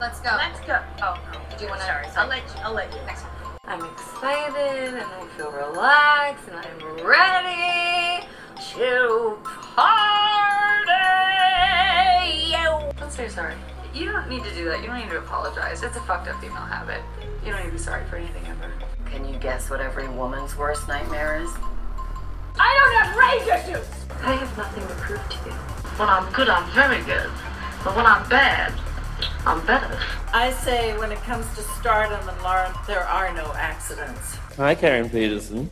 Let's go. Let's go. Oh, no. Do you want to? Sorry. I'll let you. Next one. I'm excited and I feel relaxed and I'm ready to party. I'm so sorry. You don't need to do that. You don't need to apologize. It's a fucked up female habit. You don't need to be sorry for anything ever. Can you guess what every woman's worst nightmare is? I don't have razor juice! I have nothing to prove to you. When I'm good, I'm very good. But when I'm bad, I'm better. I say when it comes to stardom and Lauren, there are no accidents. Hi, Karen Peterson.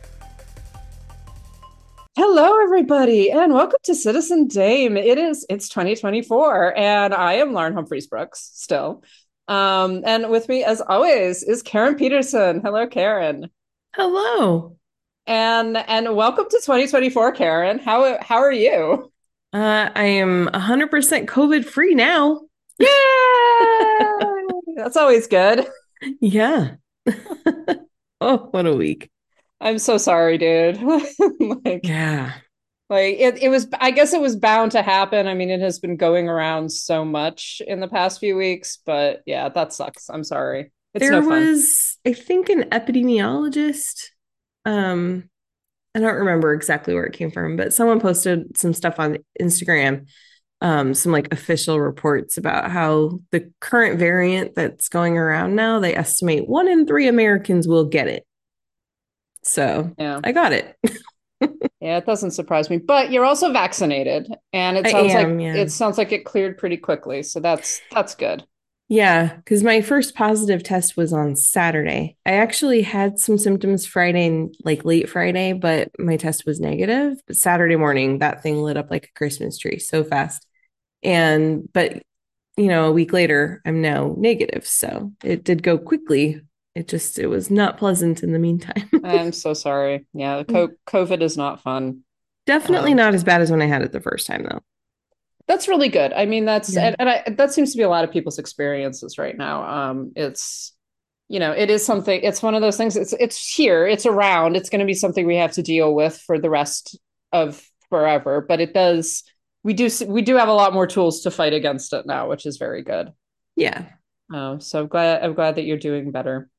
Hello, everybody, and welcome to Citizen Dame. It's 2024, and I am Lauren Humphreys-Brooks, still. And with me, as always, is Karen Peterson. Hello, Karen. Hello. And welcome to 2024, Karen. How are you? I am 100% COVID-free now. Yay! That's always good. Yeah. Oh, what a week. I'm so sorry, dude. It was, I guess it was bound to happen. I mean, it has been going around so much in the past few weeks, but yeah, that sucks. I'm sorry. There was, I think, an epidemiologist. I don't remember exactly where it came from, but someone posted some stuff on Instagram, some like official reports about how the current variant that's going around now, they estimate 1 in 3 Americans will get it. So yeah. I got it. Yeah, it doesn't surprise me. But you're also vaccinated, and it sounds like it cleared pretty quickly. So that's good. Yeah, because my first positive test was on Saturday. I actually had some symptoms Friday, like late Friday, but my test was negative. But Saturday morning, that thing lit up like a Christmas tree so fast. But you know, a week later, I'm now negative. So it did go quickly. It was not pleasant in the meantime. I'm so sorry. Yeah, COVID is not fun. Definitely not as bad as when I had it the first time, though. That's really good. I mean, that seems to be a lot of people's experiences right now. It's, you know, it is something, it's one of those things, it's here, it's around, it's going to be something we have to deal with for the rest of forever. But we do have a lot more tools to fight against it now, which is very good. Yeah. So I'm glad that you're doing better.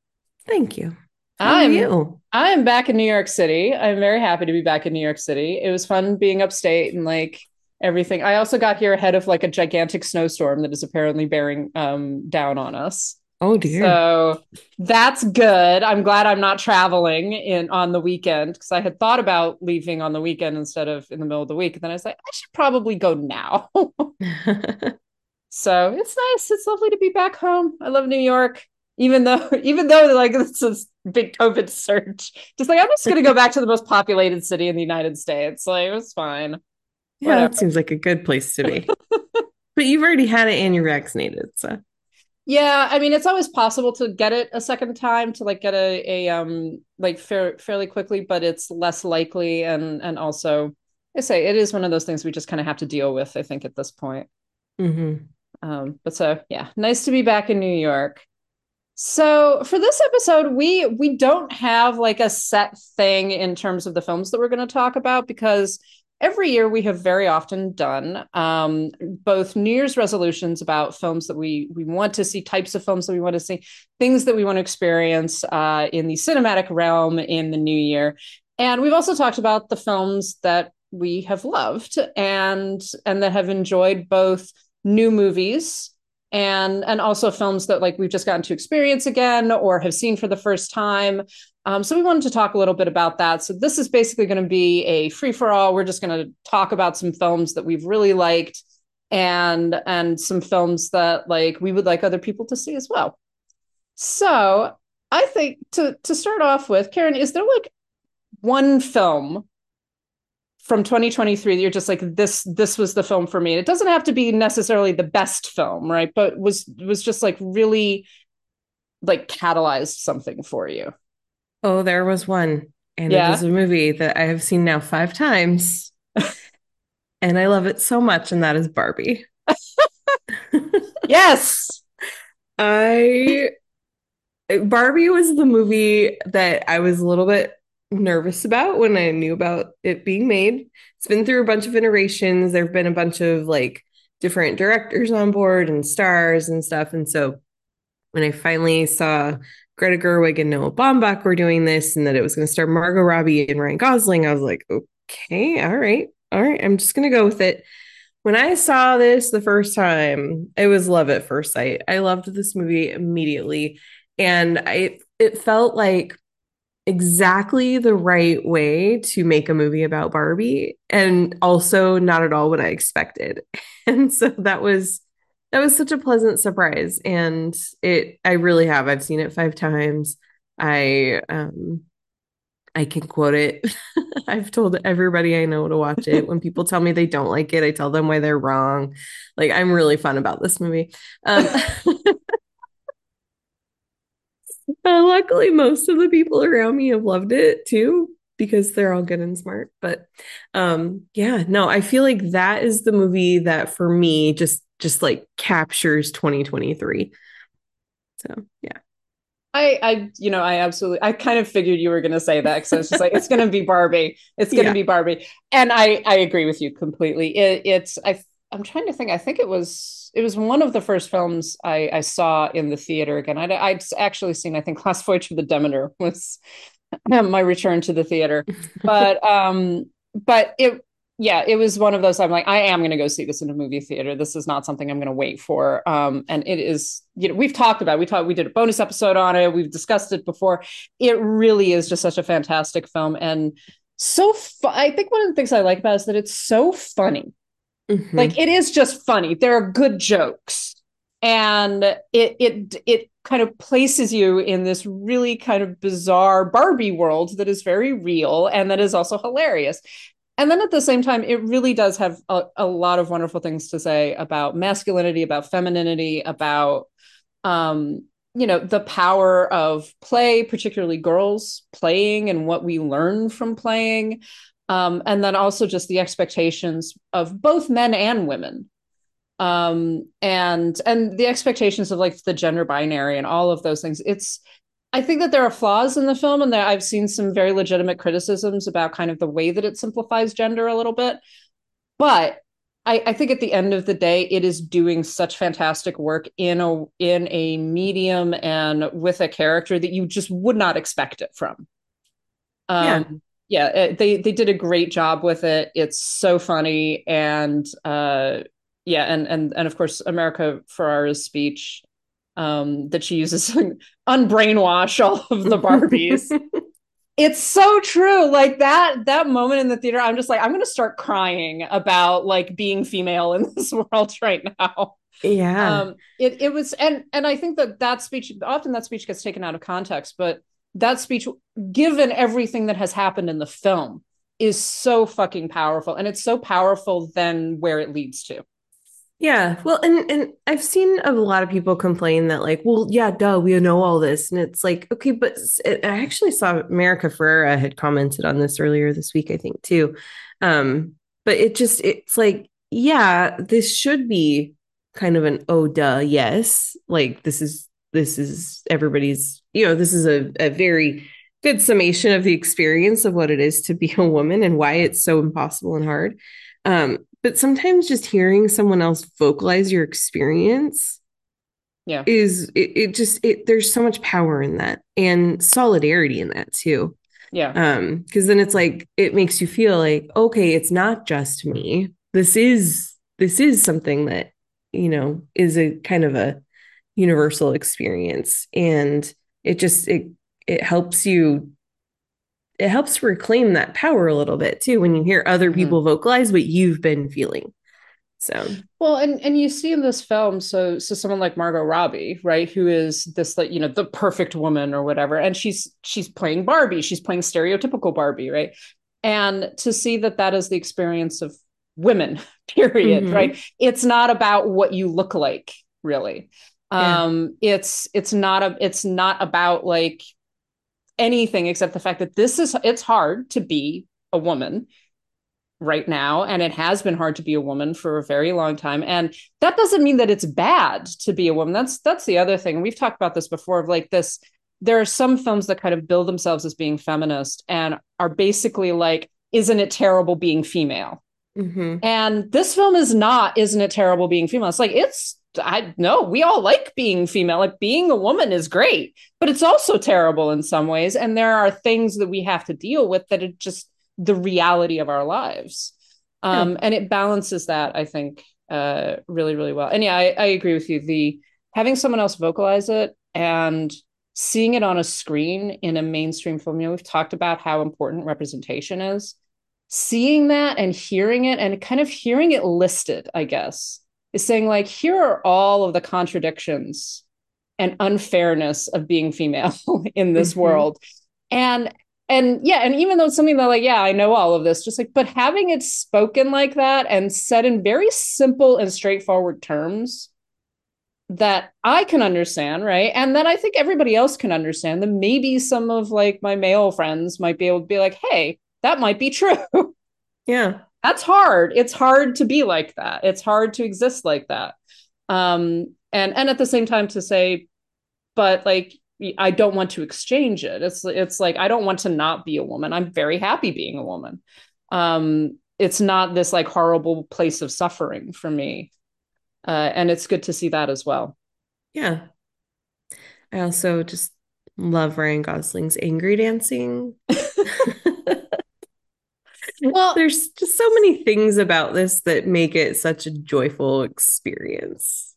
Thank you. I'm back in New York City. I'm very happy to be back in New York City. It was fun being upstate and like everything. I also got here ahead of like a gigantic snowstorm that is apparently bearing down on us. Oh dear. So that's good. I'm glad I'm not traveling on the weekend, because I had thought about leaving on the weekend instead of in the middle of the week. And then I was like, I should probably go now. So it's nice. It's lovely to be back home. I love New York. Even though like this is big COVID surge, just like I'm just gonna go back to the most populated city in the United States. Like it was fine. Yeah, whatever. That seems like a good place to be. But you've already had it and you're vaccinated, so yeah. I mean, it's always possible to get it a second time, to like get fairly quickly, but it's less likely. And also, I say it is one of those things we just kind of have to deal with, I think, at this point. Mm-hmm. But so yeah, nice to be back in New York. So for this episode, we don't have like a set thing in terms of the films that we're going to talk about, because every year we have very often done both New Year's resolutions about films that we want to see, types of films that we want to see, things that we want to experience in the cinematic realm in the new year. And we've also talked about the films that we have loved and that have enjoyed, both new movies and also films that like we've just gotten to experience again or have seen for the first time. So we wanted to talk a little bit about that. So this is basically going to be a free-for-all. We're just going to talk about some films that we've really liked and some films that like we would like other people to see as well. So I think to start off with, Karen, is there like one film from 2023 that you're just like, this was the film for me? And it doesn't have to be necessarily the best film, right? But was just like really like catalyzed something for you. Oh, there was one. And yeah. It is a movie that I have seen now 5 times. And I love it so much. And that is Barbie. Yes. Barbie was the movie that I was a little bit nervous about when I knew about it being made. It's been through a bunch of iterations. There have been a bunch of like different directors on board and stars and stuff. And so when I finally saw Greta Gerwig and Noah Baumbach were doing this and that it was going to star Margot Robbie and Ryan Gosling, I was like, okay, all right, I'm just going to go with it. When I saw this the first time, it was love at first sight. I loved this movie immediately. And it felt like exactly the right way to make a movie about Barbie, and also not at all what I expected. And so that was such a pleasant surprise. And I really have. I've seen it 5 times. I can quote it. I've told everybody I know to watch it. When people tell me they don't like it, I tell them why they're wrong. Like, I'm really fun about this movie. Luckily, most of the people around me have loved it too, because they're all good and smart. But I feel like that is the movie that for me just like captures 2023. So yeah. I absolutely, I kind of figured you were going to say that, because I was just like, it's going to be Barbie. It's going to be Barbie. And I agree with you completely. I'm trying to think. I think it was one of the first films I saw in the theater again. I'd actually seen, I think, Last Voyage of the Demeter was my return to the theater. But it was one of those, I'm like, I am going to go see this in a movie theater. This is not something I'm going to wait for. And it is, we've talked about it. We did a bonus episode on it. We've discussed it before. It really is just such a fantastic film. And so I think one of the things I like about it is that it's so funny. Mm-hmm. Like, it is just funny. There are good jokes, and it kind of places you in this really kind of bizarre Barbie world that is very real and that is also hilarious. And then at the same time, it really does have a lot of wonderful things to say about masculinity, about femininity, about, the power of play, particularly girls playing and what we learn from playing. And then also just the expectations of both men and women, and the expectations of like the gender binary and all of those things. I think that there are flaws in the film, and that I've seen some very legitimate criticisms about kind of the way that it simplifies gender a little bit. But I think at the end of the day, it is doing such fantastic work in a medium and with a character that you just would not expect it from. Yeah, they did a great job with it. It's so funny, and of course America Ferrera's speech that she uses to unbrainwash all of the Barbies. It's so true. Like that moment in the theater, I'm just like, I'm going to start crying about like being female in this world right now. Yeah. It was, and I think that speech, often that speech gets taken out of context, but that speech, given everything that has happened in the film, is so fucking powerful. And it's so powerful then where it leads to. Yeah. Well, and I've seen a lot of people complain that like, well, yeah, duh, we know all this. And it's like, okay, but I actually saw America Ferrera had commented on this earlier this week, I think too. But it's like, yeah, this should be kind of an, oh, duh, yes. Like this is everybody's, this is a very good summation of the experience of what it is to be a woman and why it's so impossible and hard. But sometimes just hearing someone else vocalize your experience there's so much power in that, and solidarity in that too. Yeah. Because then it's like, it makes you feel like, okay, it's not just me. This is something that, is a kind of a universal experience, and it helps reclaim that power a little bit too when you hear other people vocalize what you've been feeling. So well, and you see in this film, so someone like Margot Robbie, right, who is this like the perfect woman or whatever, and she's playing Barbie, she's playing stereotypical Barbie, right? And to see that is the experience of women, period, mm-hmm. right? It's not about what you look like, really. Yeah. It's not about like anything except the fact that it's hard to be a woman right now. And it has been hard to be a woman for a very long time. And that doesn't mean that it's bad to be a woman. That's the other thing. We've talked about this before, of like this, there are some films that kind of build themselves as being feminist and are basically like, isn't it terrible being female? Mm-hmm. And this film is not, isn't it terrible being female? It's like, it's I know we all like being female, like being a woman is great, but it's also terrible in some ways. And there are things that we have to deal with that are just the reality of our lives. And it balances that, I think, really, really well. And yeah, I agree with you. The having someone else vocalize it and seeing it on a screen in a mainstream film, you know, we've talked about how important representation is. Seeing that and hearing it and kind of hearing it listed, I guess, is saying like, here are all of the contradictions and unfairness of being female in this world. And yeah, and even though it's something that like, yeah, I know all of this, just like, but having it spoken like that and said in very simple and straightforward terms that I can understand, right? And that I think everybody else can understand, then maybe some of like my male friends might be able to be like, hey, that might be true. Yeah. That's hard. It's hard to be like that. It's hard to exist like that. And at the same time to say, but like, I don't want to exchange it. It's like, I don't want to not be a woman. I'm very happy being a woman. It's not this like horrible place of suffering for me. And it's good to see that as well. Yeah. I also just love Ryan Gosling's angry dancing. Well, there's just so many things about this that make it such a joyful experience.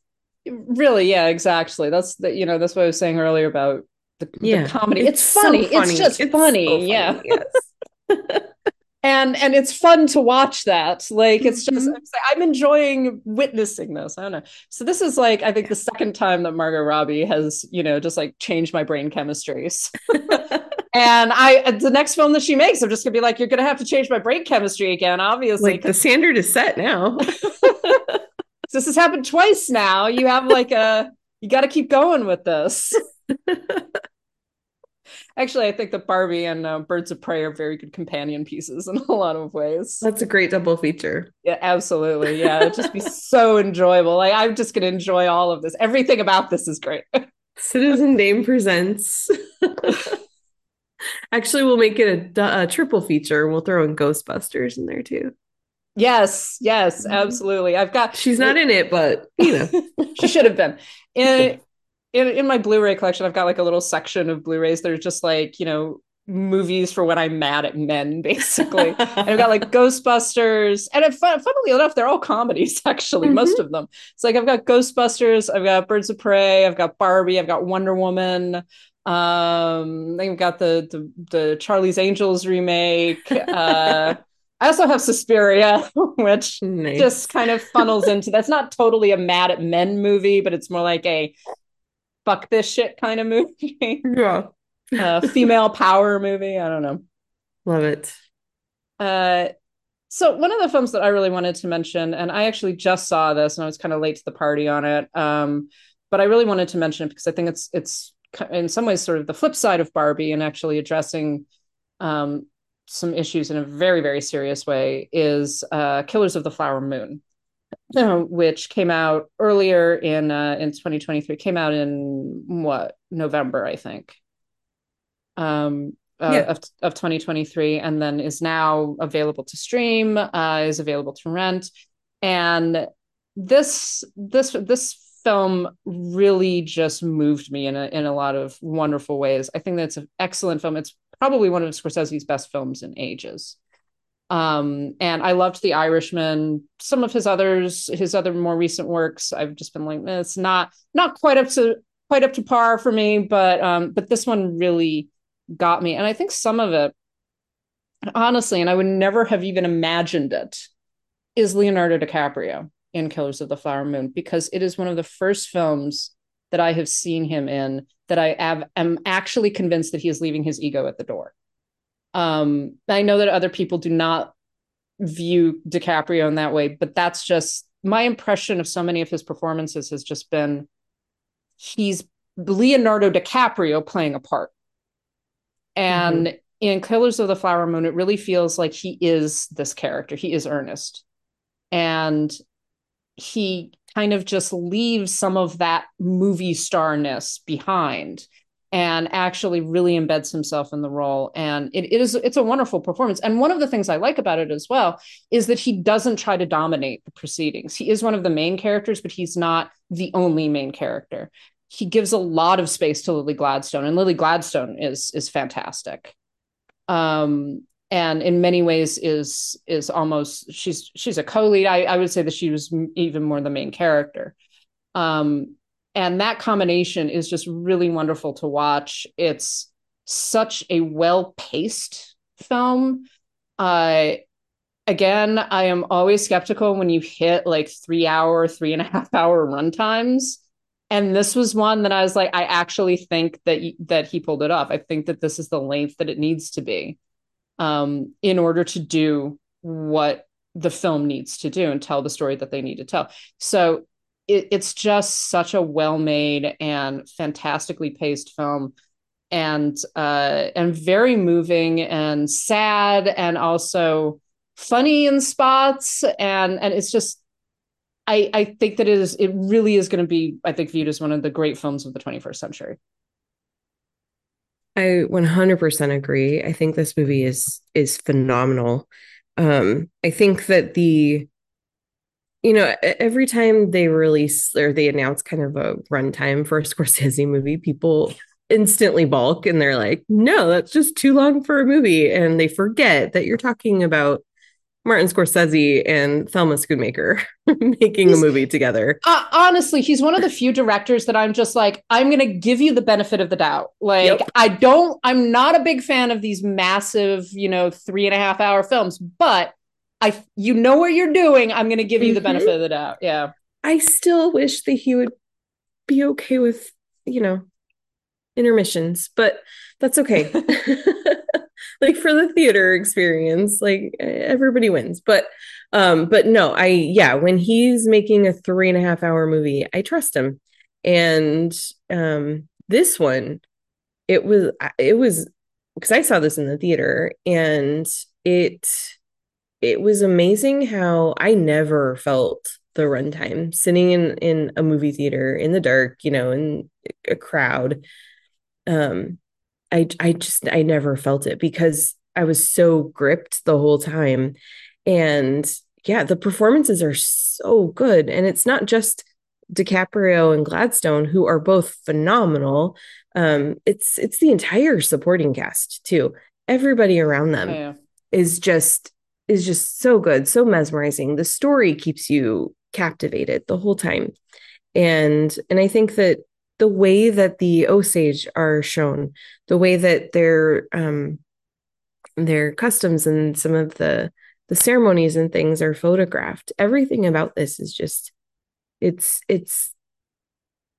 Really, yeah, exactly. That's the, you know, that's what I was saying earlier about the comedy. It's funny. So funny. It's just funny. So funny. Yeah. Yes. And it's fun to watch that. Like, it's just, I'm enjoying witnessing this. I don't know. So this is like, I think the second time that Margot Robbie has, you know, just like changed my brain chemistries. And the next film that she makes, I'm just going to be like, you're going to have to change my brain chemistry again, obviously. Like, the standard is set now. This has happened twice now. You have like you got to keep going with this. Actually, I think that Barbie and Birds of Prey are very good companion pieces in a lot of ways. That's a great double feature. Yeah, absolutely. Yeah, it'd just be so enjoyable. Like, I'm just going to enjoy all of this. Everything about this is great. Citizen Dame presents... Actually, we'll make it a triple feature. We'll throw in Ghostbusters in there too. Yes, absolutely. She's not in it, but you know, she should have been. In my Blu-ray collection, I've got like a little section of Blu-rays that are just like, you know, movies for when I'm mad at men, basically. And I've got like Ghostbusters, and funnily enough, they're all comedies. Actually, most of them. It's like I've got Ghostbusters, I've got Birds of Prey, I've got Barbie, I've got Wonder Woman. They've got the Charlie's Angels remake. I also have Suspiria, which just kind of funnels into that's not totally a mad at men movie, but it's more like a fuck this shit kind of movie. Yeah. Female power movie. I don't know. Love it. So one of the films that I really wanted to mention, and I actually just saw this and I was kind of late to the party on it. But I really wanted to mention it because I think it's in some ways sort of the flip side of Barbie and actually addressing some issues in a very, very serious way is Killers of the Flower Moon, which came out earlier in 2023, came out in November, I think, of 2023, and then is now available to stream, is available to rent. And this film really just moved me in a lot of wonderful ways. I think that's an excellent film. It's probably one of Scorsese's best films in ages. And I loved The Irishman. Some of his other more recent works, I've just been like, it's not quite up to par for me, but this one really got me. And I think some of it, honestly, and I would never have even imagined it, is Leonardo DiCaprio in Killers of the Flower Moon, because it is one of the first films that I have seen him in that I am actually convinced that he is leaving his ego at the door. I know that other people do not view DiCaprio in that way, but that's just my impression of so many of his performances has just been he's Leonardo DiCaprio playing a part. And in Killers of the Flower Moon, it really feels like he is this character. He is Ernest. And he kind of just leaves some of that movie starness behind and actually really embeds himself in the role. And it's a wonderful performance. And one of the things I like about it as well is that he doesn't try to dominate the proceedings. He is one of the main characters, but he's not the only main character. He gives a lot of space to Lily Gladstone, and Lily Gladstone is fantastic. And in many ways is almost, she's a co-lead. I would say that she was even more the main character. And that combination is just really wonderful to watch. It's such a well-paced film. Again, I am always skeptical when you hit like 3 hour, 3.5 hour run times. And this was one that I was like, I actually think that he pulled it off. I think that this is the length that it needs to be in order to do what the film needs to do and tell the story that they need to tell. So it's just such a well-made and fantastically paced film, and very moving and sad and also funny in spots. And it's just, I think that it really is going to be, I think, viewed as one of the great films of the 21st century. I 100% agree. I think this movie is phenomenal. I think that every time they release or they announce kind of a runtime for a Scorsese movie, people instantly balk and they're like, no, that's just too long for a movie. And they forget that you're talking about Martin Scorsese and Thelma Schoonmaker making a movie together. Honestly, he's one of the few directors that I'm just like, I'm going to give you the benefit of the doubt. Like, yep. I'm not a big fan of these massive, 3.5 hour films, but you know what you're doing. I'm going to give you the benefit of the doubt. Yeah. I still wish that he would be okay with, intermissions, but that's okay. Like for the theater experience, like everybody wins, but no, when he's making a 3.5 hour movie, I trust him. And, this one, it was because I saw this in the theater, and it was amazing how I never felt the runtime sitting in a movie theater in the dark, in a crowd. I never felt it because I was so gripped the whole time. And yeah, the performances are so good. And it's not just DiCaprio and Gladstone, who are both phenomenal. It's the entire supporting cast too. Everybody around them is just so good, so mesmerizing. The story keeps you captivated the whole time. And I think that the way that the Osage are shown, the way that their customs and some of the ceremonies and things are photographed, everything about this is just, it's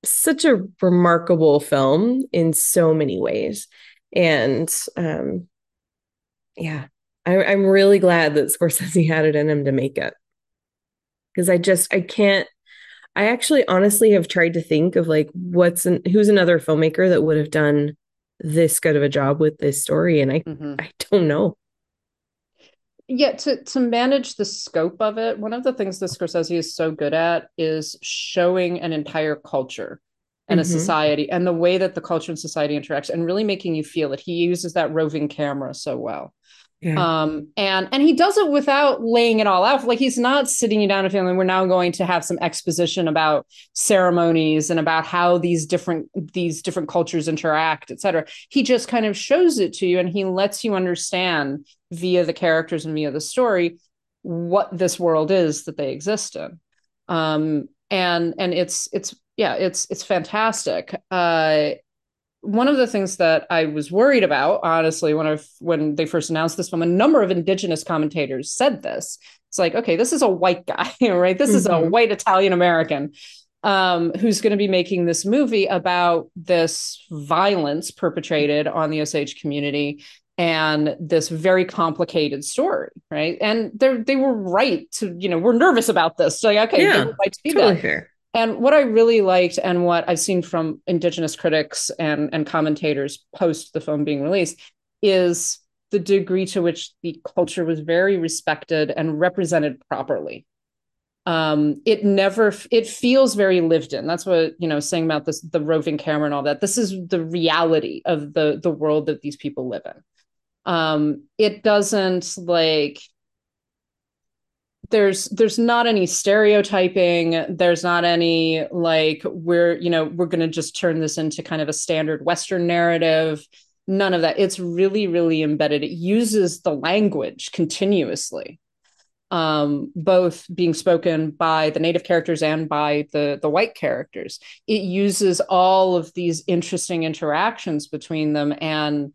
such a remarkable film in so many ways. And I'm really glad that Scorsese had it in him to make it, because I actually honestly have tried to think of like who's another filmmaker that would have done this good of a job with this story. And I don't know. Yeah. To manage the scope of it. One of the things that Scorsese is so good at is showing an entire culture and a society and the way that the culture and society interacts, and really making you feel it. He uses that roving camera so well. Yeah. And he does it without laying it all out. Like, he's not sitting you down and feeling, we're now going to have some exposition about ceremonies and about how these different cultures interact, et cetera. He just kind of shows it to you, and he lets you understand via the characters and via the story what this world is that they exist in. And it's fantastic. One of the things that I was worried about, honestly, when they first announced this film, a number of indigenous commentators said this. It's like, okay, this is a white guy, right? This is a white Italian American who's going to be making this movie about this violence perpetrated on the Osage community and this very complicated story, right? And they were right to, we're nervous about this. So, like, okay, they were right to do totally that. Fair. And what I really liked, and what I've seen from indigenous critics and commentators post the film being released, is the degree to which the culture was very respected and represented properly. It feels very lived in. That's what, you know, saying about this, the roving camera and all that. This is the reality of the world that these people live in. It doesn't, like, there's not any stereotyping. There's not any, like, we're going to just turn this into kind of a standard Western narrative. None of that. It's really, really embedded. It uses the language continuously, both being spoken by the native characters and by the white characters. It uses all of these interesting interactions between them, and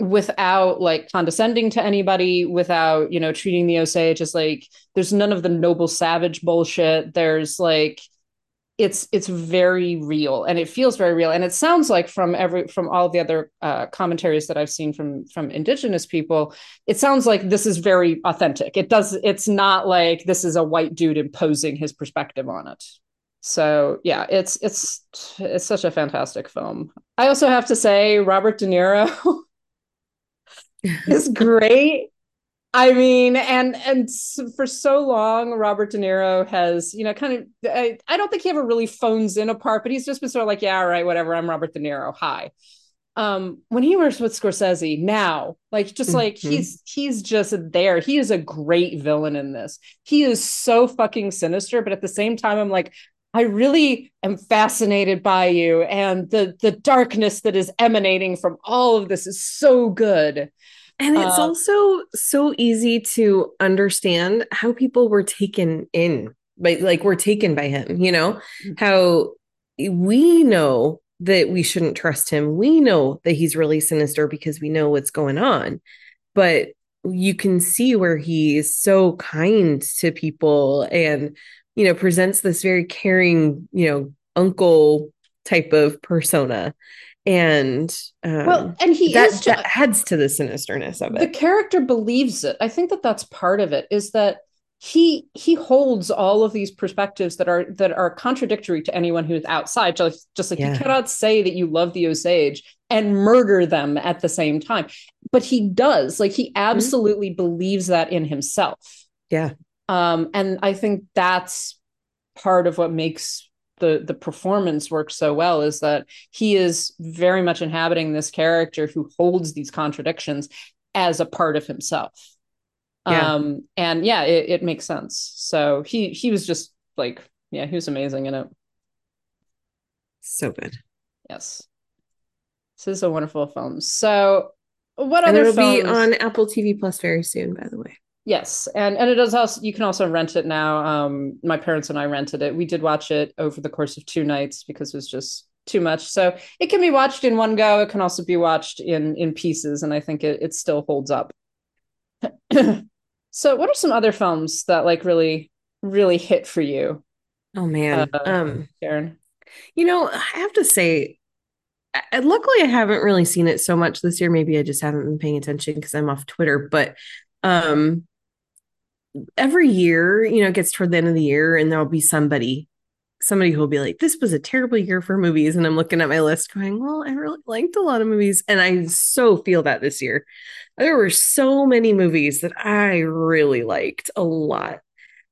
without, like, condescending to anybody, without, you know, treating the Osage as, like, there's none of the noble savage bullshit. There's, like, it's very real, and it feels very real. And it sounds like from all the other commentaries that I've seen from indigenous people, it sounds like this is very authentic. It's not like this is a white dude imposing his perspective on it. So yeah, it's such a fantastic film. I also have to say, Robert De Niro is great. I mean, and for so long, Robert De Niro has, you know, kind of, I don't think he ever really phones in a part, but he's just been sort of like, yeah, all right, whatever, I'm Robert De Niro, hi. When he works with Scorsese now, like, just like, he's just there. He is a great villain in this. He is so fucking sinister, but at the same time, I'm like, I really am fascinated by you, and the darkness that is emanating from all of this is so good. And it's also so easy to understand how people were taken in, were taken by him, you know, how we know that we shouldn't trust him. We know that he's really sinister because we know what's going on. But you can see where he is so kind to people and, you know, presents this very caring, you know, uncle type of persona. And that adds to the sinisterness of it. The character believes it. I think that's part of it, is that he holds all of these perspectives that are contradictory to anyone who's outside. You cannot say that you love the Osage and murder them at the same time, but he does. Like, he absolutely believes that in himself. Yeah. And I think that's part of what makes the performance works so well, is that he is very much inhabiting this character who holds these contradictions as a part of himself. Yeah. And yeah, it makes sense. So he was just like, yeah, he was amazing in it. So good. Yes. This is a wonderful film. So what other films? It'll be on Apple TV Plus very soon, by the way. Yes. And it does also, you can also rent it now. My parents and I rented it. We did watch it over the course of 2 nights because it was just too much. So it can be watched in one go. It can also be watched in pieces. And I think it still holds up. So what are some other films that, like, really, really hit for you? Oh, man. Karen. You know, I have to say, luckily I haven't really seen it so much this year. Maybe I just haven't been paying attention because I'm off Twitter, but every year, you know, it gets toward the end of the year and there'll be somebody who'll be like, this was a terrible year for movies. And I'm looking at my list going, well, I really liked a lot of movies. And I so feel that this year. There were so many movies that I really liked a lot.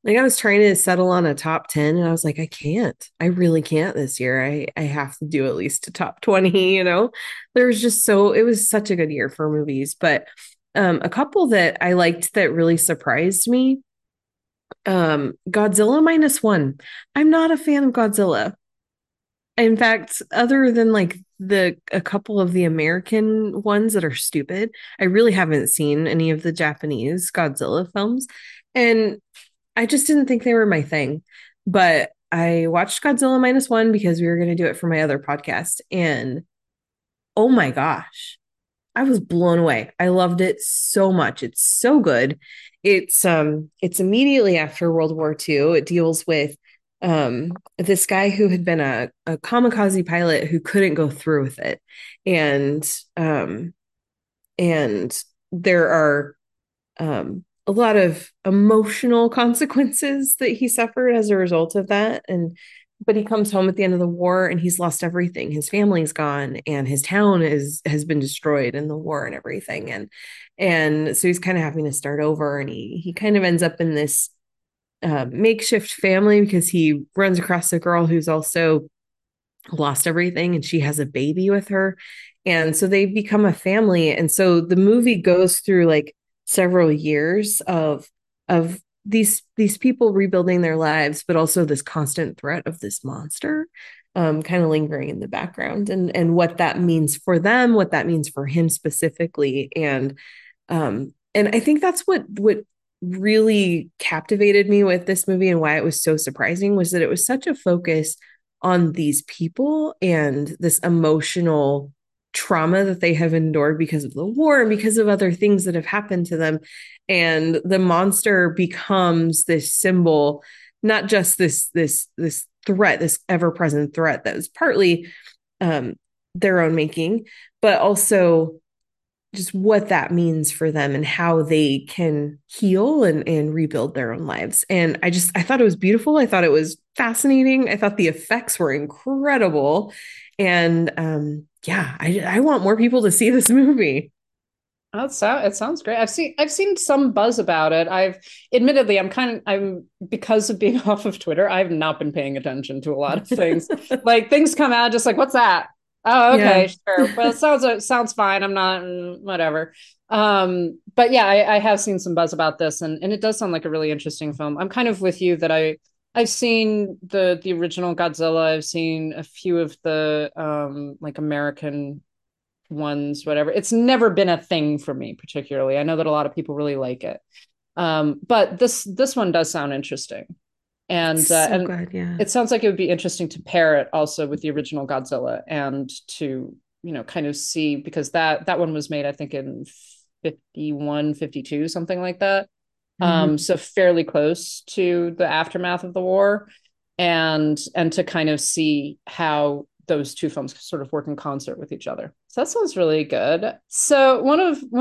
Like, I was trying to settle on a top 10 and I was like, I can't. I really can't this year. I have to do at least a top 20, you know. It was such a good year for movies. But a couple that I liked that really surprised me. Godzilla Minus One. I'm not a fan of Godzilla. In fact, other than like a couple of the American ones that are stupid, I really haven't seen any of the Japanese Godzilla films. And I just didn't think they were my thing. But I watched Godzilla Minus One because we were going to do it for my other podcast. And oh my gosh, I was blown away. I loved it so much. It's so good. It's immediately after World War II. It deals with this guy who had been a kamikaze pilot who couldn't go through with it. And there are a lot of emotional consequences that he suffered as a result of that. But he comes home at the end of the war and he's lost everything. His family's gone and his town has been destroyed in the war and everything. And so he's kind of having to start over, and he kind of ends up in this makeshift family because he runs across a girl who's also lost everything and she has a baby with her. And so they become a family. And so the movie goes through like several years of these people rebuilding their lives, but also this constant threat of this monster kind of lingering in the background, and what that means for them, what that means for him specifically. And I think that's what really captivated me with this movie and why it was so surprising, was that it was such a focus on these people and this emotional trauma that they have endured because of the war and because of other things that have happened to them. And the monster becomes this symbol, not just this threat, this ever-present threat that was partly their own making, but also just what that means for them and how they can heal and rebuild their own lives. And I thought it was beautiful. I thought it was fascinating. I thought the effects were incredible. And I want more people to see this movie. It sounds great. I've seen some buzz about it. I'm because of being off of Twitter, I've not been paying attention to a lot of things. Like things come out just like, what's that? Oh, okay, yeah. Sure. Well, it sounds fine. I'm not, whatever. But yeah, I have seen some buzz about this, and it does sound like a really interesting film. I'm kind of with you that I've seen the original Godzilla. I've seen a few of the like American ones, whatever. It's never been a thing for me particularly. I know that a lot of people really like it. But this one does sound interesting. And, it sounds like it would be interesting to pair it also with the original Godzilla, and to, kind of see, because that one was made, I think, in 51, 52, something like that. Mm-hmm. So fairly close to the aftermath of the war, and to kind of see how those two films sort of work in concert with each other. So that sounds really good. So one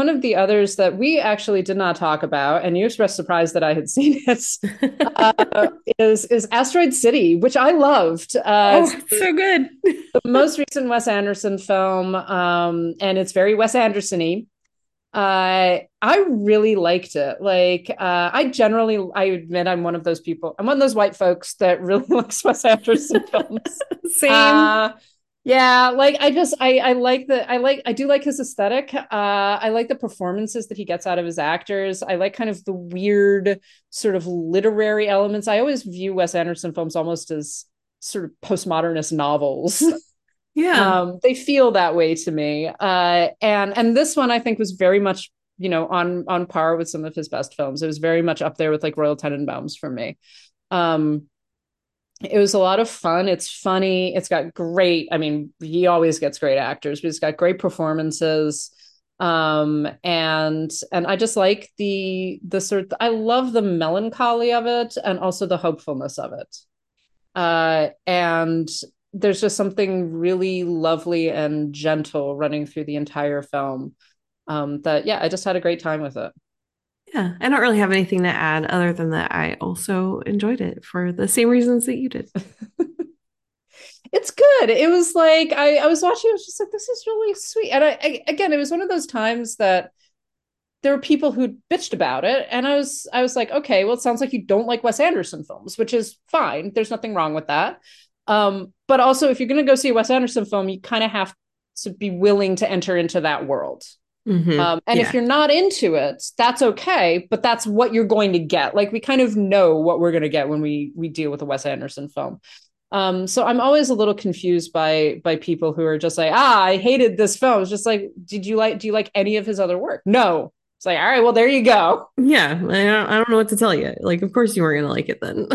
of the others that we actually did not talk about, and you expressed surprise that I had seen it, is Asteroid City, which I loved. So good. The most recent Wes Anderson film, and it's very Wes Anderson-y. I really liked it. I admit I'm one of those people. I'm one of those white folks that really likes Wes Anderson films. Same. Yeah. I do like his aesthetic. I like the performances that he gets out of his actors. I like kind of the weird sort of literary elements. I always view Wes Anderson films almost as sort of postmodernist novels. Yeah. They feel that way to me. And this one I think was very much, on par with some of his best films. It was very much up there with like Royal Tenenbaums for me. It was a lot of fun. It's funny. It's got great, he always gets great actors, but he's got great performances. And I just like I love the melancholy of it and also the hopefulness of it. And there's just something really lovely and gentle running through the entire film. I just had a great time with it. Yeah. I don't really have anything to add other than that. I also enjoyed it for the same reasons that you did. It's good. It was like, I was watching, I was just like, this is really sweet. And I, again, it was one of those times that there were people who bitched about it. And I was like, okay, well, it sounds like you don't like Wes Anderson films, which is fine. There's nothing wrong with that. But also, if you're going to go see a Wes Anderson film, you kind of have to be willing to enter into that world. Mm-hmm. If you're not into it, that's okay. But that's what you're going to get. Like, we kind of know what we're going to get when we deal with a Wes Anderson film. So I'm always a little confused by people who are just like, I hated this film. It's just like, do you like any of his other work? No. It's like, all right, well, there you go. Yeah, I don't know what to tell you. Like, of course you weren't going to like it then.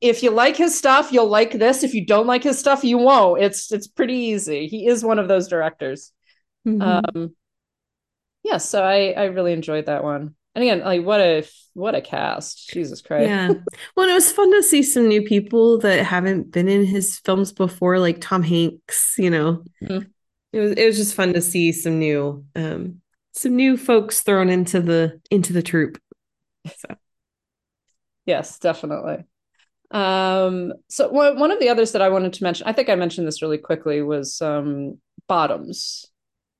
If you like his stuff, you'll like this. If you don't like his stuff, you won't. It's pretty easy. He is one of those directors. Mm-hmm. So I really enjoyed that one. And again, like, what a cast. Jesus Christ. Yeah. Well, it was fun to see some new people that haven't been in his films before, like Tom Hanks, Mm-hmm. It was just fun to see some new new folks thrown into the troop. So. Yes, definitely. So one of the others that I wanted to mention, I think I mentioned this really quickly, was Bottoms.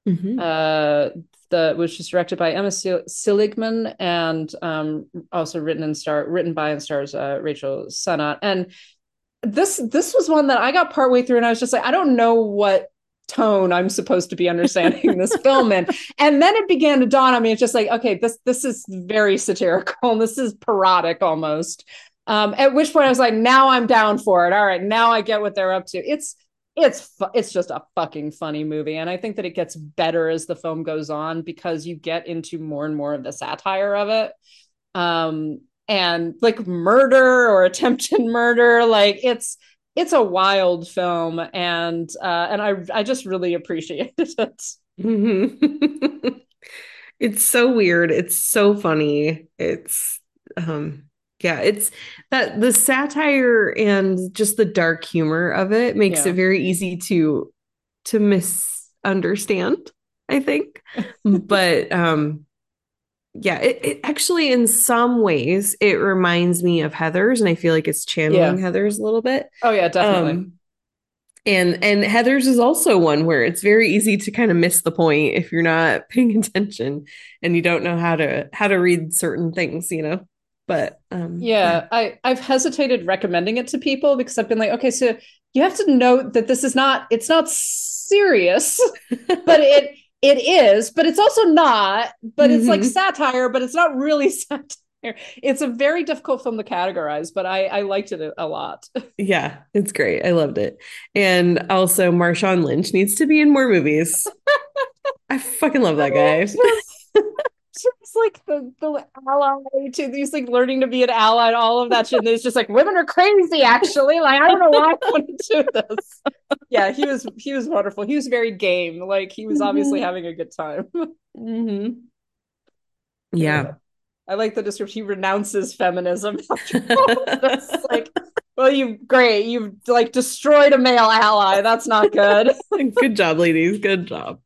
Mm-hmm. which is directed by Emma Seligman and also written by and stars Rachel Sennott. And this was one that I got partway through and I was just like, I don't know what tone I'm supposed to be understanding this film in. And then it began to dawn on me. It's just like, okay, this is very satirical. This is parodic almost. At which point I was like, now I'm down for it. All right, now I get what they're up to. It's just a fucking funny movie. And I think that it gets better as the film goes on because you get into more and more of the satire of it. And like murder or attempted murder, like it's a wild film. And I just really appreciated it. Mm-hmm. It's so weird. It's so funny. It's, yeah, it's that the satire and just the dark humor of it makes it very easy to misunderstand, I think. But yeah, it actually in some ways it reminds me of Heathers, and I feel like it's channeling Heathers a little bit. Oh yeah, definitely. And Heathers is also one where it's very easy to kind of miss the point if you're not paying attention and you don't know how to read certain things, you know. But I've hesitated recommending it to people because I've been like, okay, so you have to note that this is not, it's not serious, but it is, but it's also not, but mm-hmm. It's like satire, but it's not really satire. It's a very difficult film to categorize, but I liked it a lot. Yeah, it's great. I loved it. And also Marshawn Lynch needs to be in more movies. I fucking love that guy. It's like the ally to these, like learning to be an ally and all of that shit. And it's just like, women are crazy, actually. Like, I don't know why I want to do this. Yeah, he was wonderful. He was very game. Like, he was obviously having a good time. Mm-hmm. Yeah. I like the description. He renounces feminism. It's like, well, you've like destroyed a male ally. That's not good. Good job, ladies. Good job.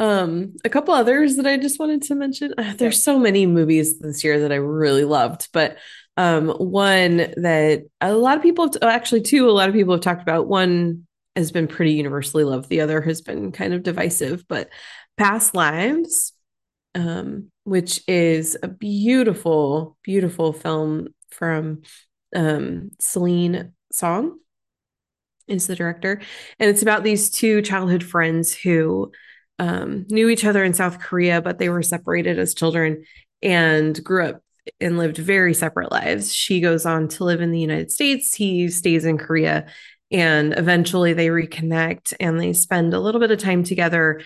A couple others that I just wanted to mention. There's so many movies this year that I really loved, but one that a lot of people a lot of people have talked about. One has been pretty universally loved. The other has been kind of divisive, but Past Lives, which is a beautiful, beautiful film from Celine Song is the director. And it's about these two childhood friends who knew each other in South Korea, but they were separated as children and grew up and lived very separate lives. She goes on to live in the United States. He stays in Korea, and eventually they reconnect and they spend a little bit of time together,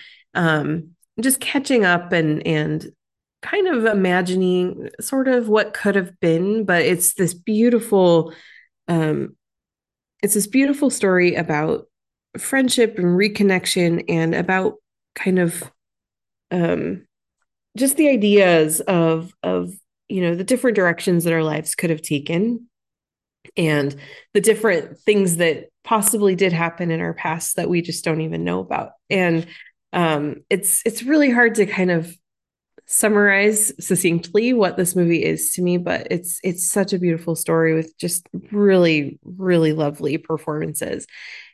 just catching up and kind of imagining sort of what could have been. But it's this beautiful story about friendship and reconnection and about kind of just the ideas of, you know, the different directions that our lives could have taken and the different things that possibly did happen in our past that we just don't even know about. And it's really hard to kind of summarize succinctly what this movie is to me, but it's such a beautiful story with just really, really lovely performances.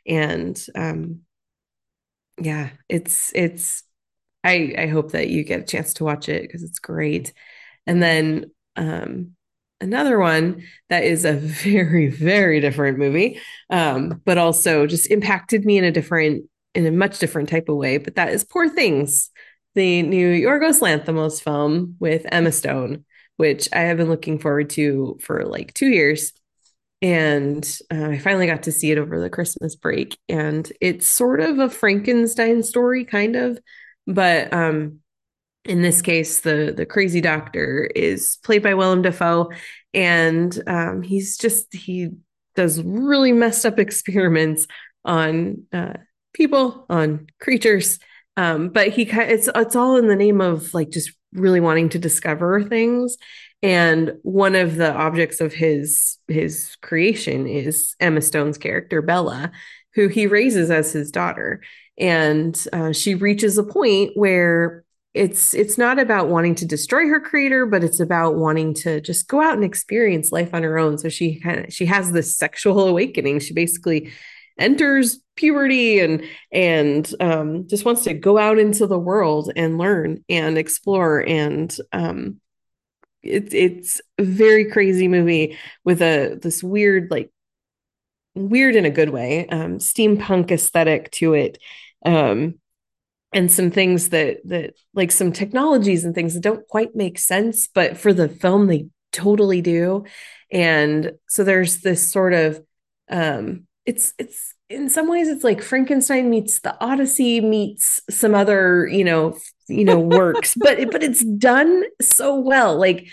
And yeah, it's, I hope that you get a chance to watch it because it's great. And then another one that is a very, very different movie, but also just impacted me in a much different type of way. But that is Poor Things, the new Yorgos Lanthimos film with Emma Stone, which I have been looking forward to for like 2 years. And I finally got to see it over the Christmas break, and it's sort of a Frankenstein story kind of, but in this case, the crazy doctor is played by Willem Dafoe, and he does really messed up experiments on people, on creatures. But it's all in the name of like, just really wanting to discover things. And one of the objects of his creation is Emma Stone's character, Bella, who he raises as his daughter. And she reaches a point where it's not about wanting to destroy her creator, but it's about wanting to just go out and experience life on her own. So she has this sexual awakening. She basically enters puberty and just wants to go out into the world and learn and explore. And it's a very crazy movie with this weird, like, weird in a good way, steampunk aesthetic to it. And some things that like some technologies and things that don't quite make sense, but for the film, they totally do. And so there's this sort of, it's in some ways it's like Frankenstein meets the Odyssey meets some other, works, but it's done so well. Like,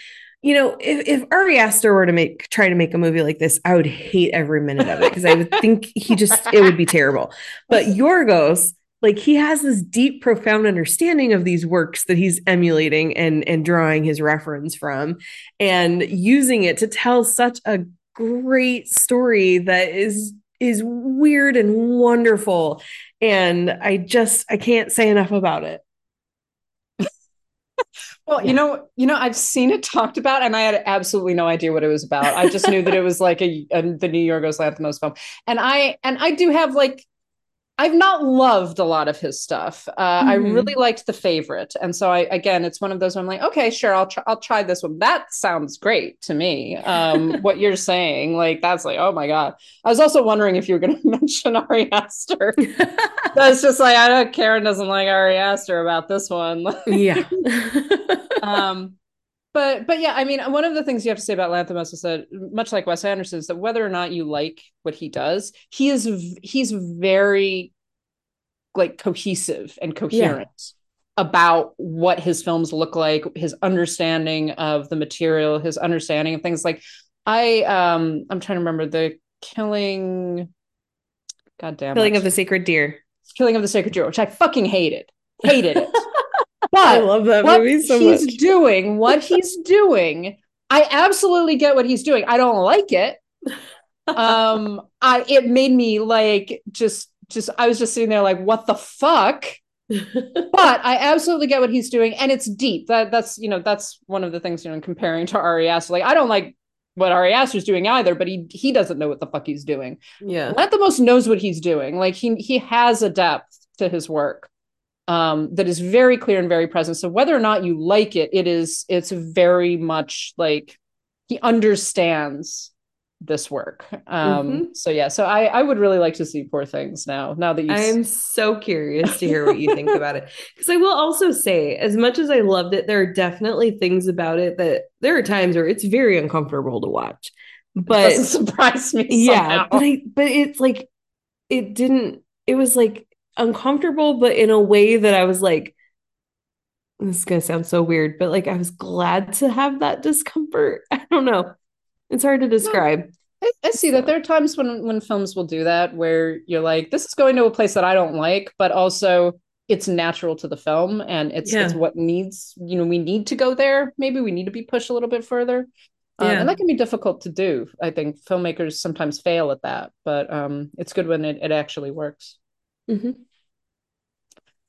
if Ari Aster were to try to make a movie like this, I would hate every minute of it, because I would think it would be terrible. But Yorgos, like, he has this deep, profound understanding of these works that he's emulating and drawing his reference from, and using it to tell such a great story that is weird and wonderful. And I can't say enough about it. Well, yeah. I've seen it talked about, and I had absolutely no idea what it was about. I just knew that it was like the new Yorgos Lanthimos film, and I do have, like, I've not loved a lot of his stuff. I really liked The Favorite, and so again, it's one of those where I'm like, okay, sure, I'll try this one. That sounds great to me. What you're saying, like, that's like, oh my god. I was also wondering if you were going to mention Ari Aster. That's just like, I know Karen doesn't like Ari Aster about this one. Yeah. But yeah, I mean, one of the things you have to say about Lanthimos is that, much like Wes Anderson, is that whether or not you like what he does, he's very, like, cohesive and coherent about what his films look like, his understanding of the material, his understanding of things. Like, I'm trying to remember the Killing of the Sacred Deer. Killing of the Sacred Deer, which I fucking hated it. But I love that movie so much. What he's doing, I absolutely get what he's doing. I don't like it. It made me, like, just I was just sitting there like, what the fuck? But I absolutely get what he's doing, and it's deep. That's one of the things, in comparing to Ari Aster. Like, I don't like what Ari Aster's doing either, but he doesn't know what the fuck he's doing. Yeah, Lanthimos knows what he's doing. Like, he has a depth to his work. That is very clear and very present. So whether or not you like it, it's very much like he understands this work. So I would really like to see Poor Things now that I am so curious to hear what you think about it. Because I will also say, as much as I loved it, there are definitely things about it that there are times where it's very uncomfortable to watch. But it doesn't surprise me. Yeah, but it's like, it was like uncomfortable, but in a way that I was like, this is gonna sound so weird, but like, I was glad to have that discomfort. I don't know, it's hard to describe. I see that there are times when films will do that, where you're like, this is going to a place that I don't like, but also it's natural to the film, and it's what needs, we need to go there. Maybe we need to be pushed a little bit further. And that can be difficult to do. I think filmmakers sometimes fail at that, but it's good when it actually works. Mm-hmm.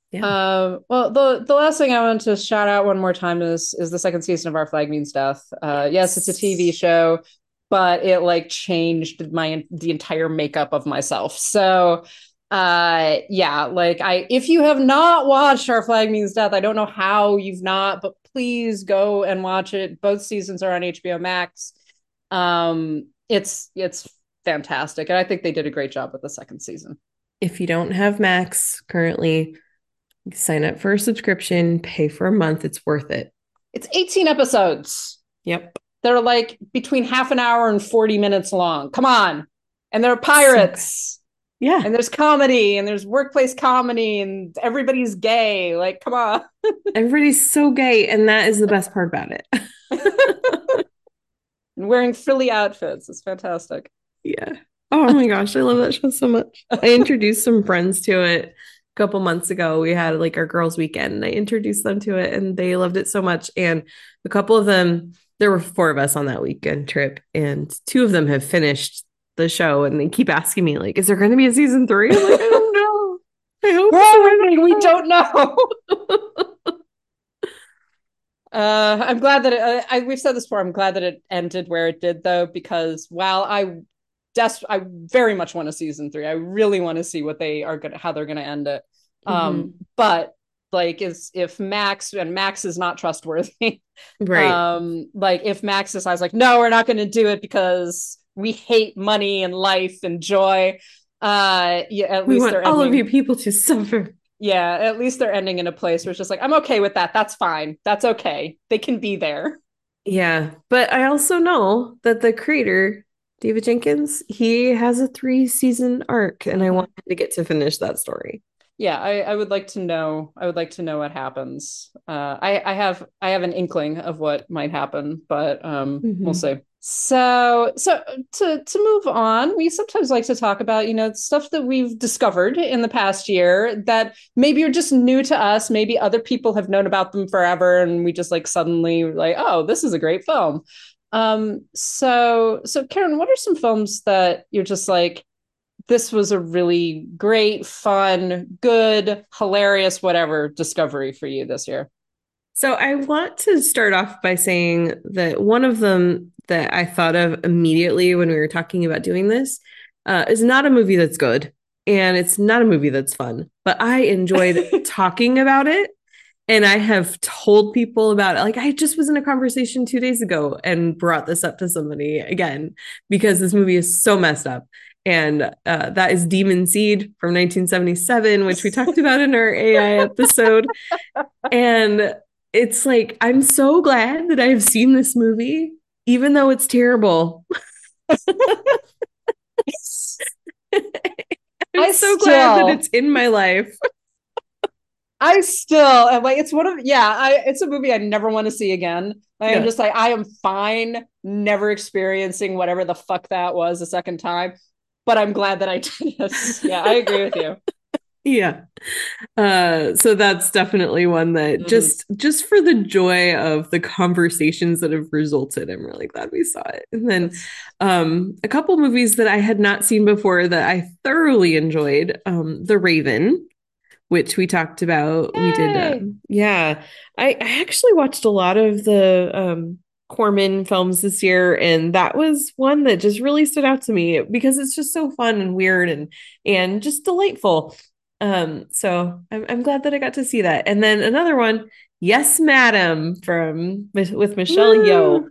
Yeah. Well, the last thing I want to shout out one more time is the second season of Our Flag Means Death. Yes, it's a TV show, but it, like, changed the entire makeup of myself. So, if you have not watched Our Flag Means Death, I don't know how you've not, but please go and watch it. Both seasons are on HBO Max. It's fantastic, and I think they did a great job with the second season. If you don't have Max currently, sign up for a subscription, pay for a month. It's worth it. It's 18 episodes. Yep. They're like between half an hour and 40 minutes long. Come on. And there are pirates. Yeah. And there's comedy, and there's workplace comedy, and everybody's gay. Like, come on. Everybody's so gay. And that is the best part about it. And wearing frilly outfits. It's fantastic. Yeah. Oh my gosh, I love that show so much. I introduced some friends to it a couple months ago. We had, like, our girls' weekend, and I introduced them to it, and they loved it so much. And a couple of them, there were 4 of us on that weekend trip, and 2 of them have finished the show, and they keep asking me, like, is there going to be a season 3? I'm like, I don't know. I hope so. We don't know. I'm glad that we've said this before. I'm glad that it ended where it did, though, because while I I very much want a season 3. I really want to see what they are going to, how they're going to end it. Mm-hmm. But like, if Max is not trustworthy, right? Like if Max decides like, no, we're not going to do it because we hate money and life and joy. At least want all of your people to suffer. Yeah, at least they're ending in a place where it's just like, I'm okay with that. That's fine. That's okay. They can be there. Yeah, but I also know that the creator, David Jenkins, he has a 3-season arc, and I want him to get to finish that story. Yeah, I would like to know. I would like to know what happens. I have an inkling of what might happen, but we'll see. So to move on, we sometimes like to talk about, you know, stuff that we've discovered in the past year that maybe are just new to us. Maybe other people have known about them forever, and we just like suddenly like, oh, this is a great film. So Karen, what are some films that you're just like, this was a really great, fun, good, hilarious, whatever discovery for you this year? So I want to start off by saying that one of them that I thought of immediately when we were talking about doing this is not a movie that's good, and it's not a movie that's fun, but I enjoyed talking about it, and I have told people about it. Like, I just was in a conversation 2 days ago and brought this up to somebody again because this movie is so messed up. And that is Demon Seed from 1977, which we talked about in our AI episode. And it's like, I'm so glad that I've seen this movie, even though it's terrible. I'm so glad that it's in my life. I still am like, it's one of, it's a movie I never want to see again. I'm just like, I am fine never experiencing whatever the fuck that was a second time. But I'm glad that I did this. Yeah, I agree with you. Yeah. So that's definitely one that just for the joy of the conversations that have resulted, I'm really glad we saw it. And then a couple movies that I had not seen before that I thoroughly enjoyed. The Raven, which we talked about. Yay! We did. I actually watched a lot of the Corman films this year, and that was one that just really stood out to me because it's just so fun and weird and just delightful. So I'm glad that I got to see that. And then another one, Yes, Madam, with Michelle Yeoh.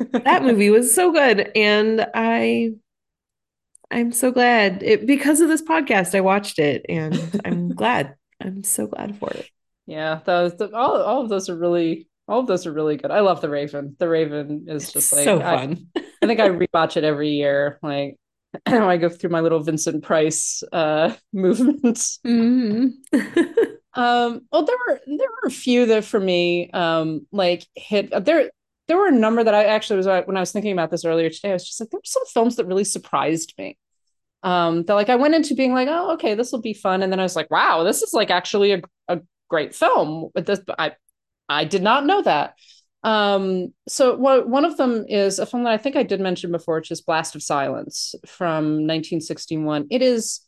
That movie was so good, and I'm so glad because of this podcast I watched it, and I'm glad. I'm so glad for it. Yeah, all of those are really good. I love The Raven. The Raven is just like so fun. I think I rewatch it every year. Like I go through my little Vincent Price movements. Mm-hmm. Well, there were a few that for me like hit. There were a number that I actually was when I was thinking about this earlier today. I was just like, there were some films that really surprised me. That like I went into being like, oh, okay, this will be fun, and then I was like, wow, this is like actually a great film. But I did not know that. So one of them is a film that I think I did mention before, which is Blast of Silence from 1961. It's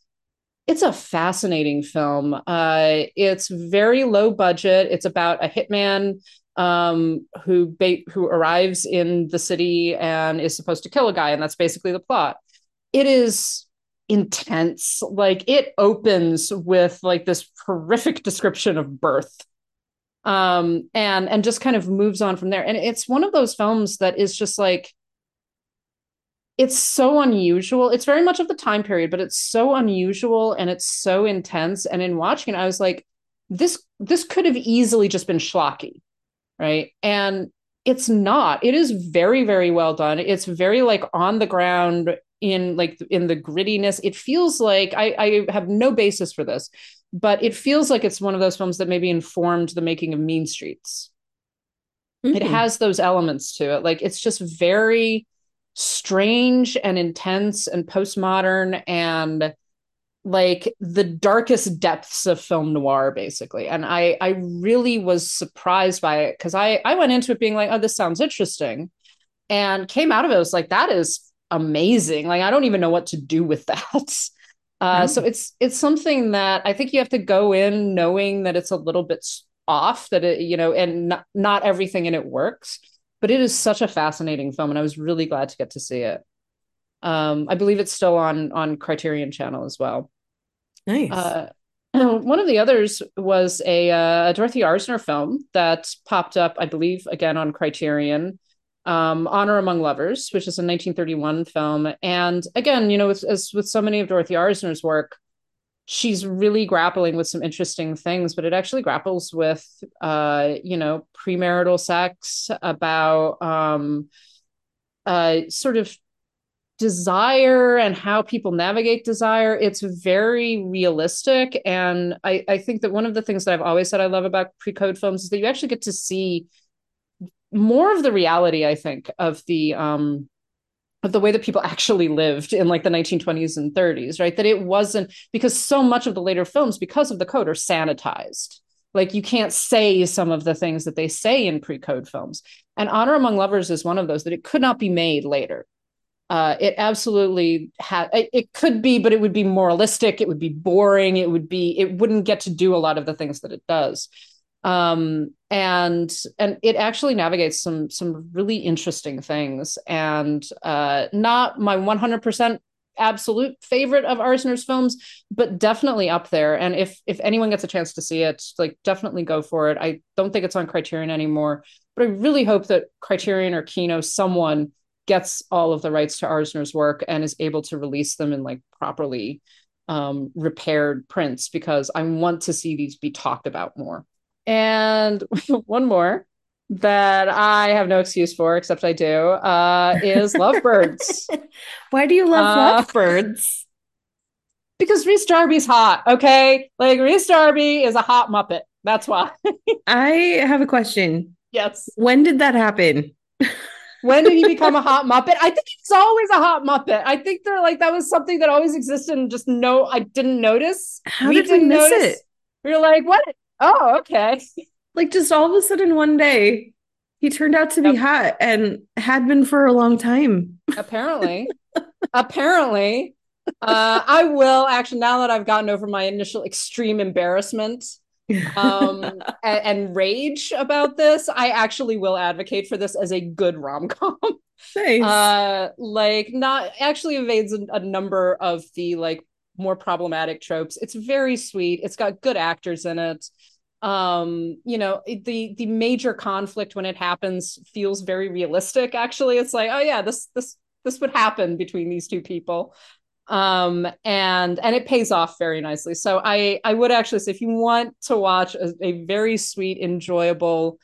a fascinating film. It's very low budget. It's about a hitman who arrives in the city and is supposed to kill a guy. And that's basically the plot. It is intense. Like it opens with like this horrific description of birth. And just kind of moves on from there. And it's one of those films that is just like, it's so unusual. It's very much of the time period, but it's so unusual and it's so intense. And in watching it, I was like, this could have easily just been schlocky, right? And it's not. It is very, very well done. It's very like on the ground in the grittiness. It feels like I have no basis for this, but it feels like it's one of those films that maybe informed the making of Mean Streets. Mm-hmm. It has those elements to it. Like, it's just very strange and intense and postmodern and like the darkest depths of film noir, basically. And I really was surprised by it because I went into it being like, oh, this sounds interesting, and came out of it. I was like, that is amazing. Like, I don't even know what to do with that. So it's something that I think you have to go in knowing that it's a little bit off, that it, you know, and not everything in it works, but it is such a fascinating film, and I was really glad to get to see it. I believe it's still on Criterion Channel as well. Nice. One of the others was a Dorothy Arzner film that popped up, I believe, again on Criterion, Honor Among Lovers, which is a 1931 film. And again, you know, as with so many of Dorothy Arzner's work, she's really grappling with some interesting things, but it actually grapples with, you know, premarital sex, about sort of desire and how people navigate desire. It's very realistic. And I think that one of the things that I've always said I love about pre-code films is that you actually get to see more of the reality, I think, of the way that people actually lived in like the 1920s and 30s, right? That it wasn't, because so much of the later films, because of the code, are sanitized. Like you can't say some of the things that they say in pre-code films. And Honor Among Lovers is one of those that it could not be made later. It absolutely had, it could be, but it would be moralistic. It would be boring. It wouldn't get to do a lot of the things that it does. And it actually navigates some really interesting things, and not my 100% absolute favorite of Arzner's films, but definitely up there. And if anyone gets a chance to see it, like, definitely go for it. I don't think it's on Criterion anymore, but I really hope that Criterion or Kino, someone, gets all of the rights to Arzner's work and is able to release them in like properly repaired prints, because I want to see these be talked about more. And one more that I have no excuse for, except I do, is Lovebirds. Why do you love Lovebirds? Because Rhys Darby's hot, okay? Like, Rhys Darby is a hot Muppet. That's why. I have a question. Yes. When did that happen? When did he become a hot Muppet? I think he's always a hot Muppet. I think they're like, that was something that always existed, and just no, I didn't notice. How did we miss it? We were like, what? Oh, okay. Like, just all of a sudden one day, he turned out to be hot, and had been for a long time. Apparently. I will, actually, now that I've gotten over my initial extreme embarrassment and rage about this, I actually will advocate for this as a good rom-com. Nice. Like, not actually evades a number of the like more problematic tropes. It's very sweet. It's got good actors in it. You know, the major conflict when it happens feels very realistic. Actually, it's like, oh yeah, this would happen between these two people. And it pays off very nicely. So I would actually say, if you want to watch a very sweet, enjoyable,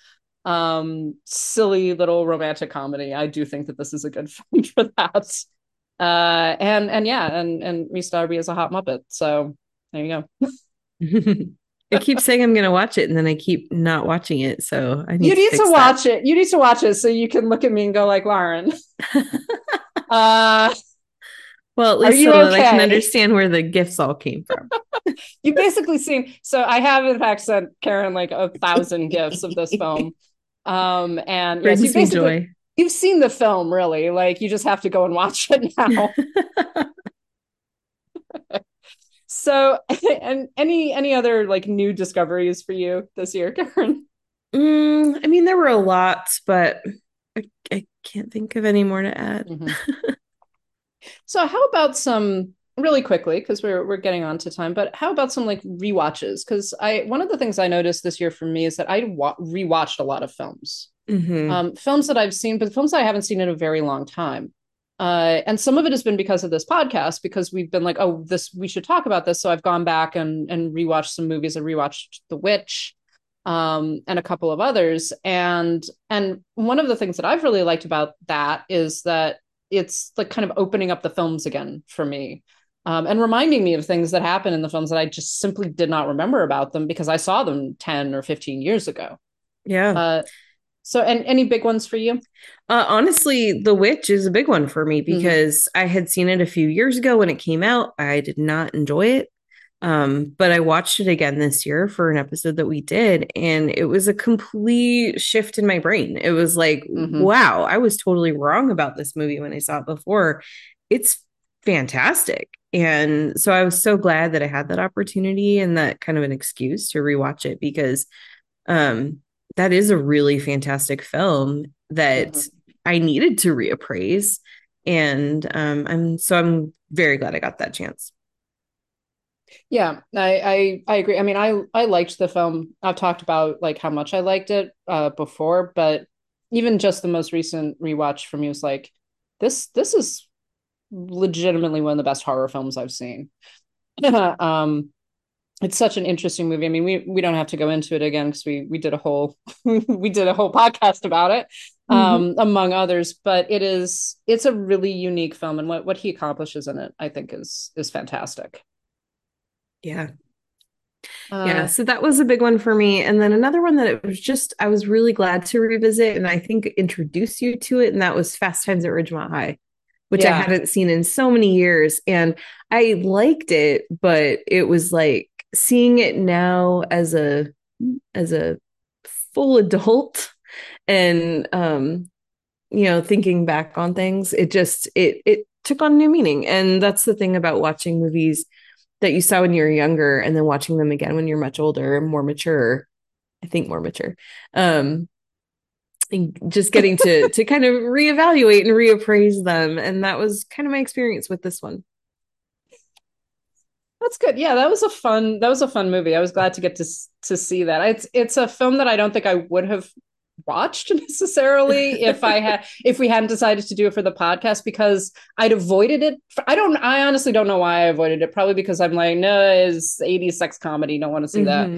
silly little romantic comedy, I do think that this is a good film for that. And Rhys Darby is a hot Muppet. So there you go. I keep saying I'm going to watch it, and then I keep not watching it. So You need to watch it so you can look at me and go like, Lauren. Well, at least so that I can understand where the gifts all came from. You basically seen. So I have, in fact, sent Karen like 1,000 gifts of this film. And yes, you basically joy. You've seen the film, really. Like, you just have to go and watch it now. So, and any other like new discoveries for you this year, Karen? I mean, there were a lot, but I can't think of any more to add. Mm-hmm. So how about some, really quickly, because we're getting on to time, but how about some like rewatches? Because one of the things I noticed this year for me is that I rewatched a lot of films. Mm-hmm. Films that I've seen, but films that I haven't seen in a very long time. And some of it has been because of this podcast, because we've been like, oh, we should talk about this. So I've gone back and rewatched some movies. I rewatched The Witch, and a couple of others. And one of the things that I've really liked about that is that it's like kind of opening up the films again for me, and reminding me of things that happen in the films that I just simply did not remember about them because I saw them 10 or 15 years ago. Yeah. So, and any big ones for you? Honestly, The Witch is a big one for me because I had seen it a few years ago when it came out. I did not enjoy it. But I watched it again this year for an episode that we did, and it was a complete shift in my brain. It was like, wow, I was totally wrong about this movie when I saw it before. It's fantastic. And so I was so glad that I had that opportunity and that kind of an excuse to rewatch it, because that is a really fantastic film that I needed to reappraise. And I'm very glad I got that chance. Yeah, I agree. I mean, I liked the film. I've talked about like how much I liked it before, but even just the most recent rewatch for me was like, this is legitimately one of the best horror films I've seen. It's such an interesting movie. I mean, we don't have to go into it again because we did a whole podcast about it, among others. But it's a really unique film, and what he accomplishes in it, I think, is fantastic. Yeah. Yeah. So that was a big one for me. And then another one that it was just, I was really glad to revisit and I think introduce you to it. And that was Fast Times at Ridgemont High, which I hadn't seen in so many years. And I liked it, but it was like seeing it now as a full adult and, thinking back on things, it took on new meaning. And that's the thing about watching movies that you saw when you were younger and then watching them again when you're much older and more mature, and just getting to kind of reevaluate and reappraise them. And that was kind of my experience with this one. That's good. Yeah, that was a fun movie. I was glad to get to see that. It's a film that I don't think I would have watched necessarily if we hadn't decided to do it for the podcast, because I'd avoided it. I honestly don't know why I avoided it. Probably because I'm like, no, it's 80s sex comedy. Don't want to see that.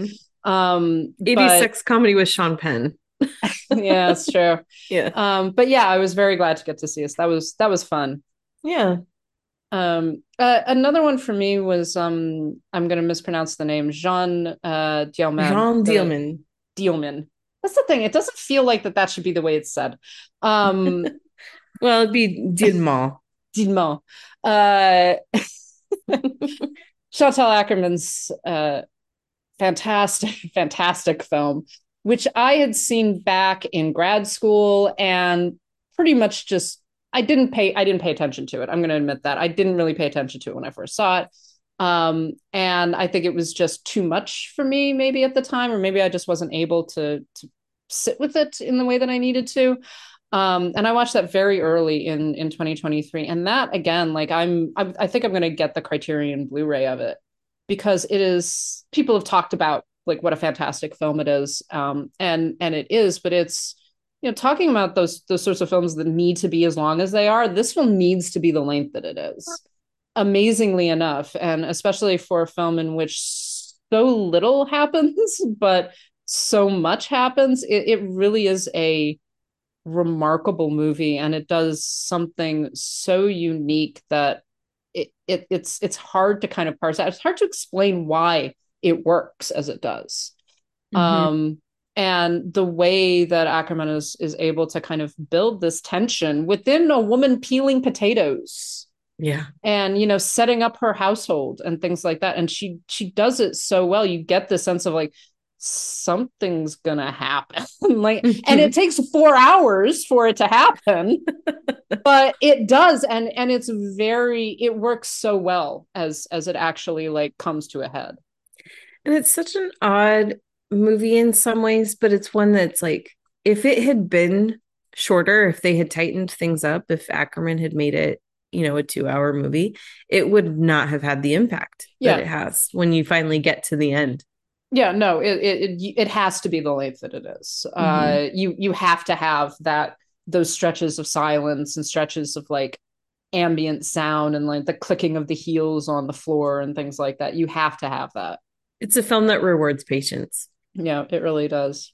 80s sex comedy with Sean Penn. Yeah, that's true. Yeah. But yeah, I was very glad to get to see us. That was fun. Yeah. Another one for me was I'm going to mispronounce the name, Jeanne Dielman. Jeanne Dielman. That's the thing. It doesn't feel like that should be the way it's said. Well, it'd be Dielman. Dielman. Chantal Ackerman's fantastic film, which I had seen back in grad school and pretty much just, I didn't pay attention to it. I'm going to admit that. I didn't really pay attention to it when I first saw it. And I think it was just too much for me maybe at the time, or maybe I just wasn't able to sit with it in the way that I needed to. And I watched that very early in 2023. And that again, like I think I'm going to get the Criterion Blu-ray of it because it is, people have talked about like what a fantastic film it is. And it is, but it's, you know, talking about those sorts of films that need to be as long as they are, this film needs to be the length that it is. Amazingly enough, and especially for a film in which so little happens, but so much happens, it really is a remarkable movie, and it does something so unique that it's hard to kind of parse out. It's hard to explain why it works as it does, and the way that Ackerman is able to kind of build this tension within a woman peeling potatoes. Yeah. And, you know, setting up her household and things like that. And she does it so well. You get the sense of like, something's going to happen. And it takes 4 hours for it to happen, but it does. And it works so well as it actually like comes to a head. And it's such an odd movie in some ways, but it's one that's like, if it had been shorter, if they had tightened things up, if Ackerman had made it, you know, a 2-hour movie, it would not have had the impact that it has when you finally get to the end. Yeah, no, it has to be the length that it is. You have to have those stretches of silence and stretches of like ambient sound and like the clicking of the heels on the floor and things like that. You have to have that. It's a film that rewards patience. Yeah, it really does.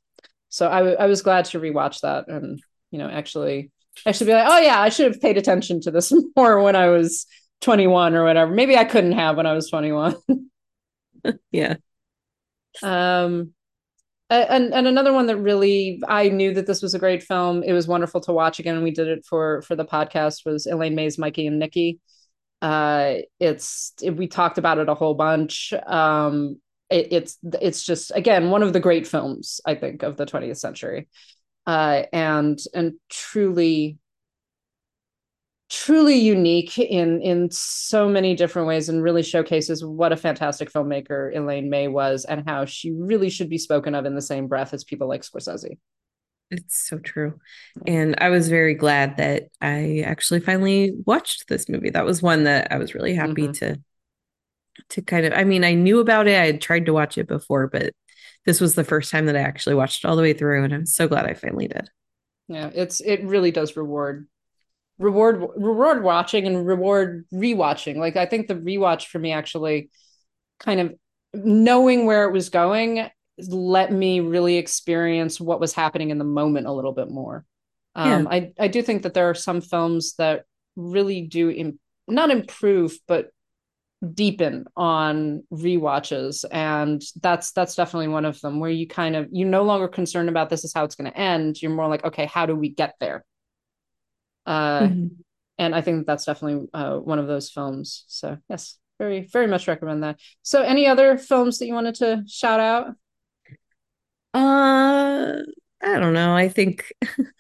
So I was glad to rewatch that and, you know, actually I should be like, oh yeah, I should have paid attention to this more when I was 21 or whatever. Maybe I couldn't have when I was 21. Yeah. And another one that really, I knew that this was a great film. It was wonderful to watch again. We did it for the podcast, was Elaine May's Mikey and Nikki. We talked about it a whole bunch. It's just, again, one of the great films, I think, of the 20th century. And truly, truly unique in so many different ways, and really showcases what a fantastic filmmaker Elaine May was and how she really should be spoken of in the same breath as people like Scorsese. It's so true. And I was very glad that I actually finally watched this movie. That was one that I was really happy to kind of, I mean, I knew about it. I had tried to watch it before, but this was the first time that I actually watched it all the way through. And I'm so glad I finally did. Yeah, it really does reward watching and reward rewatching. Like, I think the rewatch for me actually kind of knowing where it was going let me really experience what was happening in the moment a little bit more. I do think that there are some films that really do not improve, but deepen on rewatches. And that's definitely one of them, where you kind of, you're no longer concerned about this is how it's going to end. You're more like, okay, how do we get there? And I think that's definitely one of those films. So yes, very, very much recommend that. So any other films that you wanted to shout out? I don't know. I think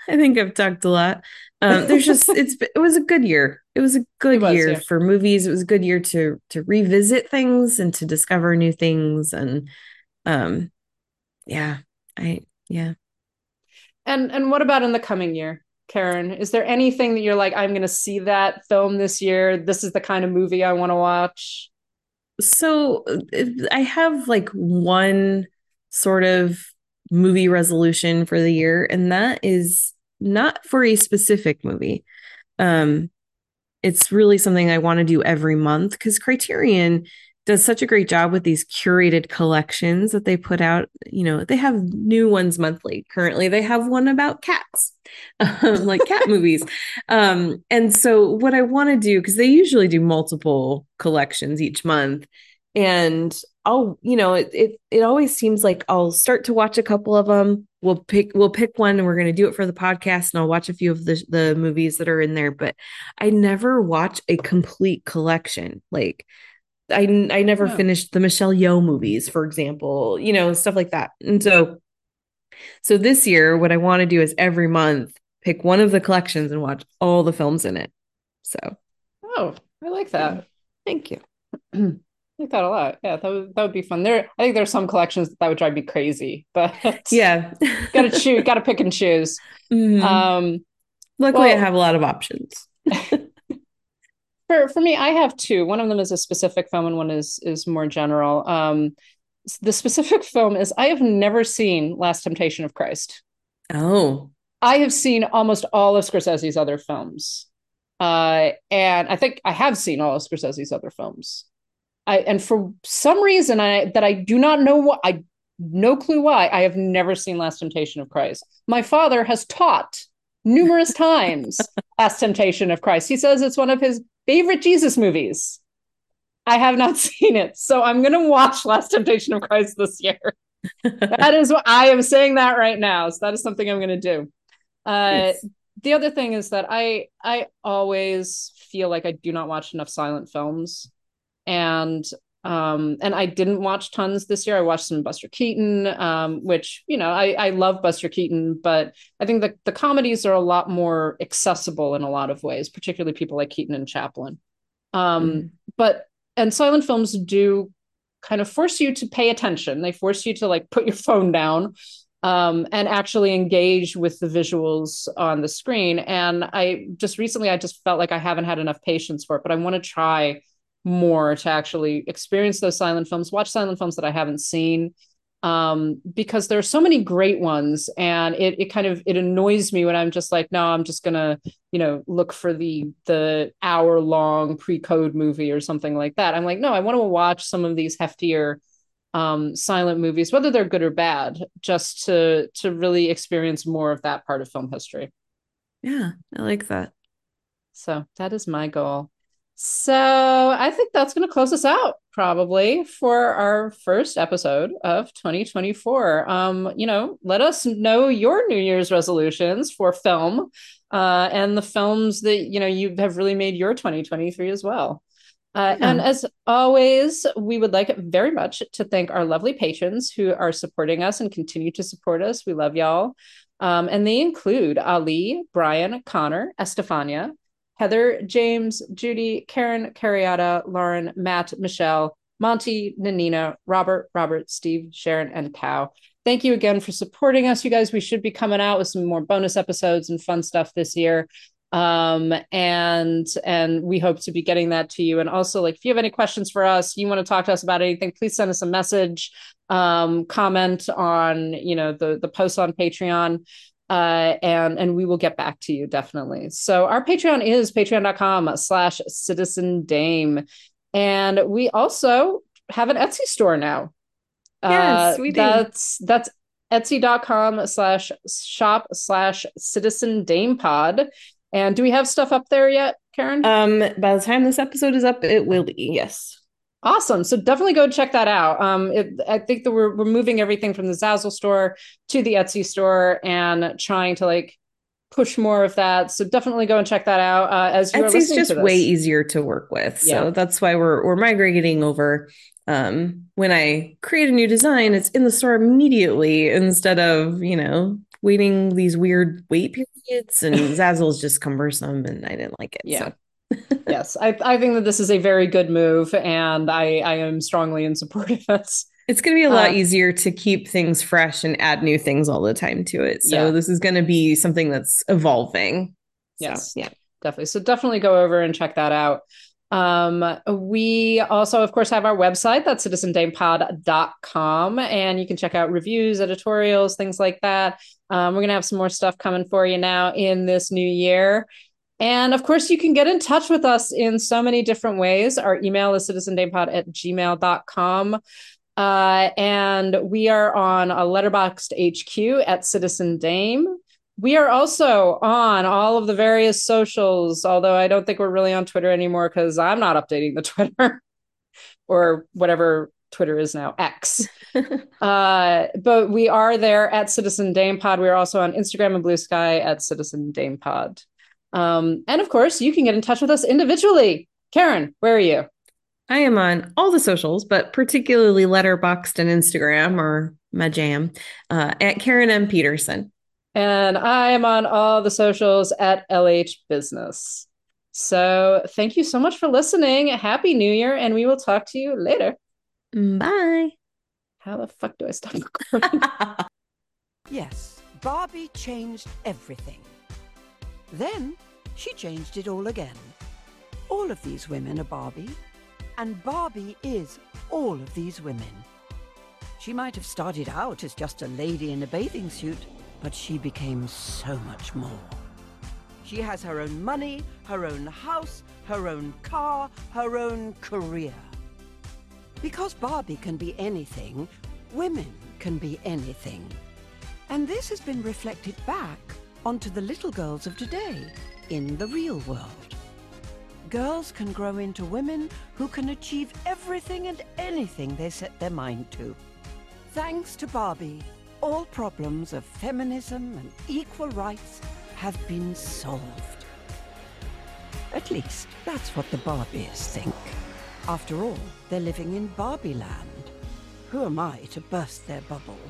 I've talked a lot. There's just, it was a good year. It was a good year for movies. It was a good year to revisit things and to discover new things. And And what about in the coming year, Karen? Is there anything that you're like, I'm going to see that film this year? This is the kind of movie I want to watch. So I have like one sort of movie resolution for the year, and that is not for a specific movie. It's really something I want to do every month, because Criterion does such a great job with these curated collections that they put out. You know, they have new ones monthly. Currently, they have one about cats, like cat movies. And so what I want to do, because they usually do multiple collections each month, and I'll, you know, it always seems like I'll start to watch a couple of them. We'll pick one, and we're going to do it for the podcast, and I'll watch a few of the movies that are in there, but I never watch a complete collection. Like I never finished the Michelle Yeoh movies, for example, you know, stuff like that. And so this year, what I want to do is every month pick one of the collections and watch all the films in it. So, oh, I like that. Thank you. I like that a lot. Yeah, that would be fun. I think there's some collections that would drive me crazy, but yeah, gotta pick and choose. Mm-hmm. Luckily, I have a lot of options. for me, I have two. One of them is a specific film, and one is more general. The specific film is I have never seen Last Temptation of Christ. Oh, I have seen almost all of Scorsese's other films, and I think I have seen all of Scorsese's other films. And for some reason that I do not know what, I no clue why, I have never seen Last Temptation of Christ. My father has taught numerous times Last Temptation of Christ. He says it's one of his favorite Jesus movies. I have not seen it. So I'm going to watch Last Temptation of Christ this year. That is what I am saying that right now. So that is something I'm going to do. Yes. The other thing is that I always feel like I do not watch enough silent films. And I didn't watch tons this year. I watched some Buster Keaton, which, you know, I love Buster Keaton, but I think the comedies are a lot more accessible in a lot of ways, particularly people like Keaton and Chaplin. But silent films do kind of force you to pay attention. They force you to like put your phone down, and actually engage with the visuals on the screen. And I just felt like I haven't had enough patience for it, but I want to try more to actually experience those silent films, watch silent films that I haven't seen, because there are so many great ones, and it kind of annoys me when I'm just like, no, I'm just gonna, you know, look for the hour long pre-code movie or something like that. I'm like, no, I want to watch some of these heftier silent movies, whether they're good or bad, just to really experience more of that part of film history. Yeah, I like that. So that is my goal. So I think that's going to close us out probably for our first episode of 2024. You know, let us know your New Year's resolutions for film, and the films that, you know, you have really made your 2023 as well. And as always, we would like very much to thank our lovely patrons who are supporting us and continue to support us. We love y'all. And they include Ali, Brian, Connor, Estefania, Heather, James, Judy, Karen, Carriata, Lauren, Matt, Michelle, Monty, Nanina, Robert, Steve, Sharon, and Cow. Thank you again for supporting us, you guys. We should be coming out with some more bonus episodes and fun stuff this year. And we hope to be getting that to you. And also, like, if you have any questions for us, you want to talk to us about anything, please send us a message, comment on, you know, the post on Patreon, and we will get back to you definitely. So our Patreon is patreon.com/Citizen Dame. And we also have an Etsy store now. Yes, we do. That's Etsy.com/shop/Citizen Dame Pod. And do we have stuff up there yet, Karen? By the time this episode is up, it will be. Yes. Awesome. So definitely go check that out. I think that we're moving everything from the Zazzle store to the Etsy store and trying to like push more of that. So definitely go and check that out. As you're listening to this, Etsy's just way easier to work with. So yeah, that's why we're migrating over. When I create a new design, it's in the store immediately instead of, you know, waiting these weird wait periods, and Zazzle is just cumbersome and I didn't like it. Yeah. So. Yes. I think that this is a very good move and I am strongly in support of it. It's going to be a lot easier to keep things fresh and add new things all the time to it. So yeah, this is going to be something that's evolving. Yes. So, yeah, definitely. So definitely go over and check that out. We also, of course, have our website, that's citizendamepod.com, and you can check out reviews, editorials, things like that. We're going to have some more stuff coming for you now in this new year. And of course, you can get in touch with us in so many different ways. Our email is citizendamepod@gmail.com. And we are on a Letterboxd HQ at Citizen Dame. We are also on all of the various socials, although I don't think we're really on Twitter anymore because I'm not updating the Twitter or whatever Twitter is now, X. But we are there at Citizen Dame Pod. We're also on Instagram and Blue Sky at Citizen Dame Pod. And of course, you can get in touch with us individually. Karen, where are you? I am on all the socials, but particularly Letterboxd and Instagram are my jam, at Karen M. Peterson. And I am on all the socials at LH Business. So thank you so much for listening. Happy New Year, and we will talk to you later. Bye. How the fuck do I stop recording? Yes, Barbie changed everything. Then she changed it all again. All of these women are Barbie, and Barbie is all of these women. She might have started out as just a lady in a bathing suit, but she became so much more. She has her own money, her own house, her own car, her own career. Because Barbie can be anything, women can be anything. And this has been reflected back onto the little girls of today in the real world. Girls can grow into women who can achieve everything and anything they set their mind to. Thanks to Barbie, all problems of feminism and equal rights have been solved. At least, that's what the Barbies think. After all, they're living in Barbie land. Who am I to burst their bubble?